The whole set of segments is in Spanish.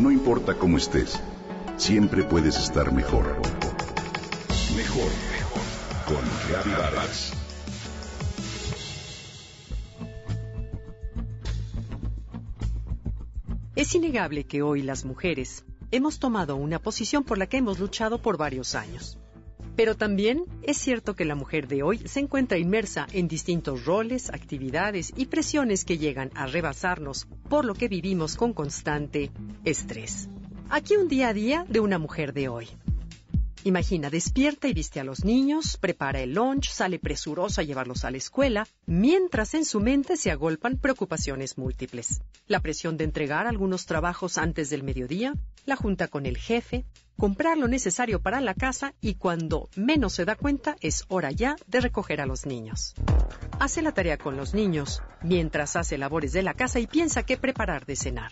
No importa cómo estés, siempre puedes estar mejor. Mejor, mejor. Con Gaby Barats. Es innegable que hoy las mujeres hemos tomado una posición por la que hemos luchado por varios años. Pero también es cierto que la mujer de hoy se encuentra inmersa en distintos roles, actividades y presiones que llegan a rebasarnos, por lo que vivimos con constante estrés. Aquí un día a día de una mujer de hoy. Imagina, despierta y viste a los niños, prepara el lunch, sale presurosa a llevarlos a la escuela, mientras en su mente se agolpan preocupaciones múltiples. La presión de entregar algunos trabajos antes del mediodía, la junta con el jefe, comprar lo necesario para la casa y cuando menos se da cuenta es hora ya de recoger a los niños. Hace la tarea con los niños, mientras hace labores de la casa y piensa qué preparar de cenar.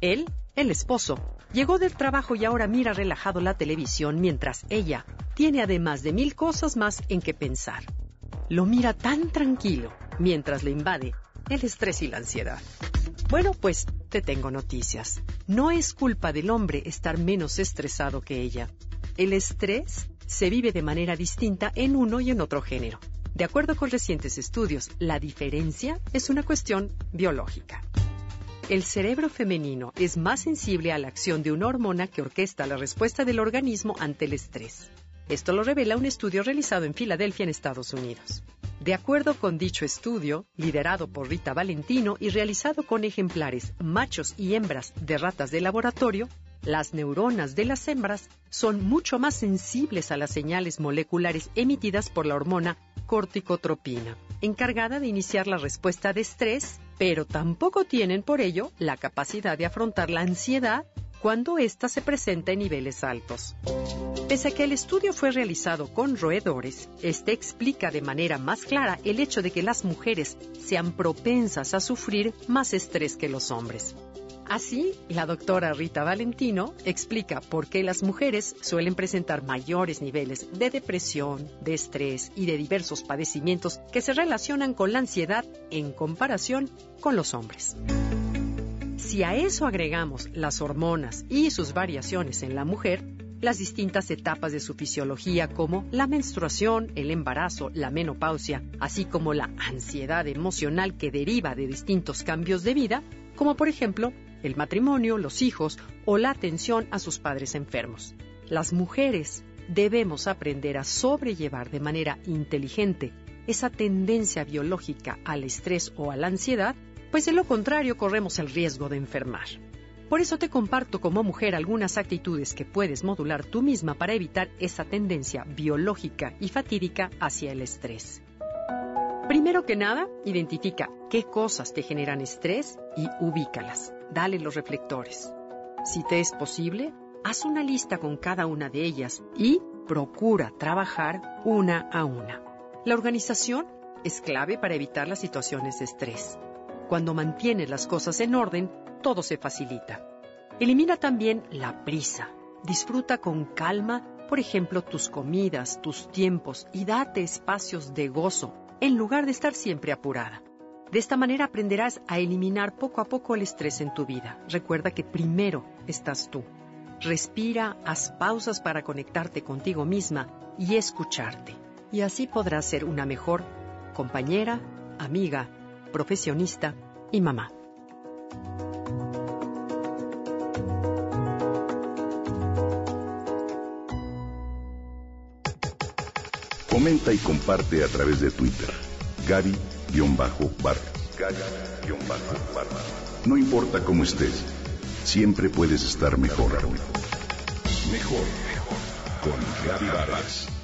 Él, el esposo, llegó del trabajo y ahora mira relajado la televisión mientras ella tiene además de 1000 cosas más en que pensar. Lo mira tan tranquilo mientras le invade el estrés y la ansiedad. Bueno, pues te tengo noticias. No es culpa del hombre estar menos estresado que ella. El estrés se vive de manera distinta en uno y en otro género. De acuerdo con recientes estudios, la diferencia es una cuestión biológica. El cerebro femenino es más sensible a la acción de una hormona que orquesta la respuesta del organismo ante el estrés. Esto lo revela un estudio realizado en Filadelfia, en Estados Unidos. De acuerdo con dicho estudio, liderado por Rita Valentino y realizado con ejemplares machos y hembras de ratas de laboratorio, las neuronas de las hembras son mucho más sensibles a las señales moleculares emitidas por la hormona corticotropina, encargada de iniciar la respuesta de estrés, pero tampoco tienen por ello la capacidad de afrontar la ansiedad cuando ésta se presenta en niveles altos. Pese a que el estudio fue realizado con roedores, este explica de manera más clara el hecho de que las mujeres sean propensas a sufrir más estrés que los hombres. Así, la doctora Rita Valentino explica por qué las mujeres suelen presentar mayores niveles de depresión, de estrés y de diversos padecimientos que se relacionan con la ansiedad en comparación con los hombres. Si a eso agregamos las hormonas y sus variaciones en la mujer, las distintas etapas de su fisiología como la menstruación, el embarazo, la menopausia, así como la ansiedad emocional que deriva de distintos cambios de vida, como por ejemplo el matrimonio, los hijos o la atención a sus padres enfermos. Las mujeres debemos aprender a sobrellevar de manera inteligente esa tendencia biológica al estrés o a la ansiedad, pues de lo contrario corremos el riesgo de enfermar. Por eso te comparto como mujer algunas actitudes que puedes modular tú misma para evitar esa tendencia biológica y fatídica hacia el estrés. Primero que nada, identifica qué cosas te generan estrés y ubícalas. Dale los reflectores. Si te es posible, haz una lista con cada una de ellas y procura trabajar una a una. La organización es clave para evitar las situaciones de estrés. Cuando mantienes las cosas en orden, todo se facilita. Elimina también la prisa. Disfruta con calma, por ejemplo, tus comidas, tus tiempos y date espacios de gozo, en lugar de estar siempre apurada. De esta manera aprenderás a eliminar poco a poco el estrés en tu vida. Recuerda que primero estás tú. Respira, haz pausas para conectarte contigo misma y escucharte. Y así podrás ser una mejor compañera, amiga, profesionista y mamá. Comenta y comparte a través de Twitter. Gaby-Barra. No importa cómo estés, siempre puedes estar mejor. Mejor, mejor. Con Gaby Barras.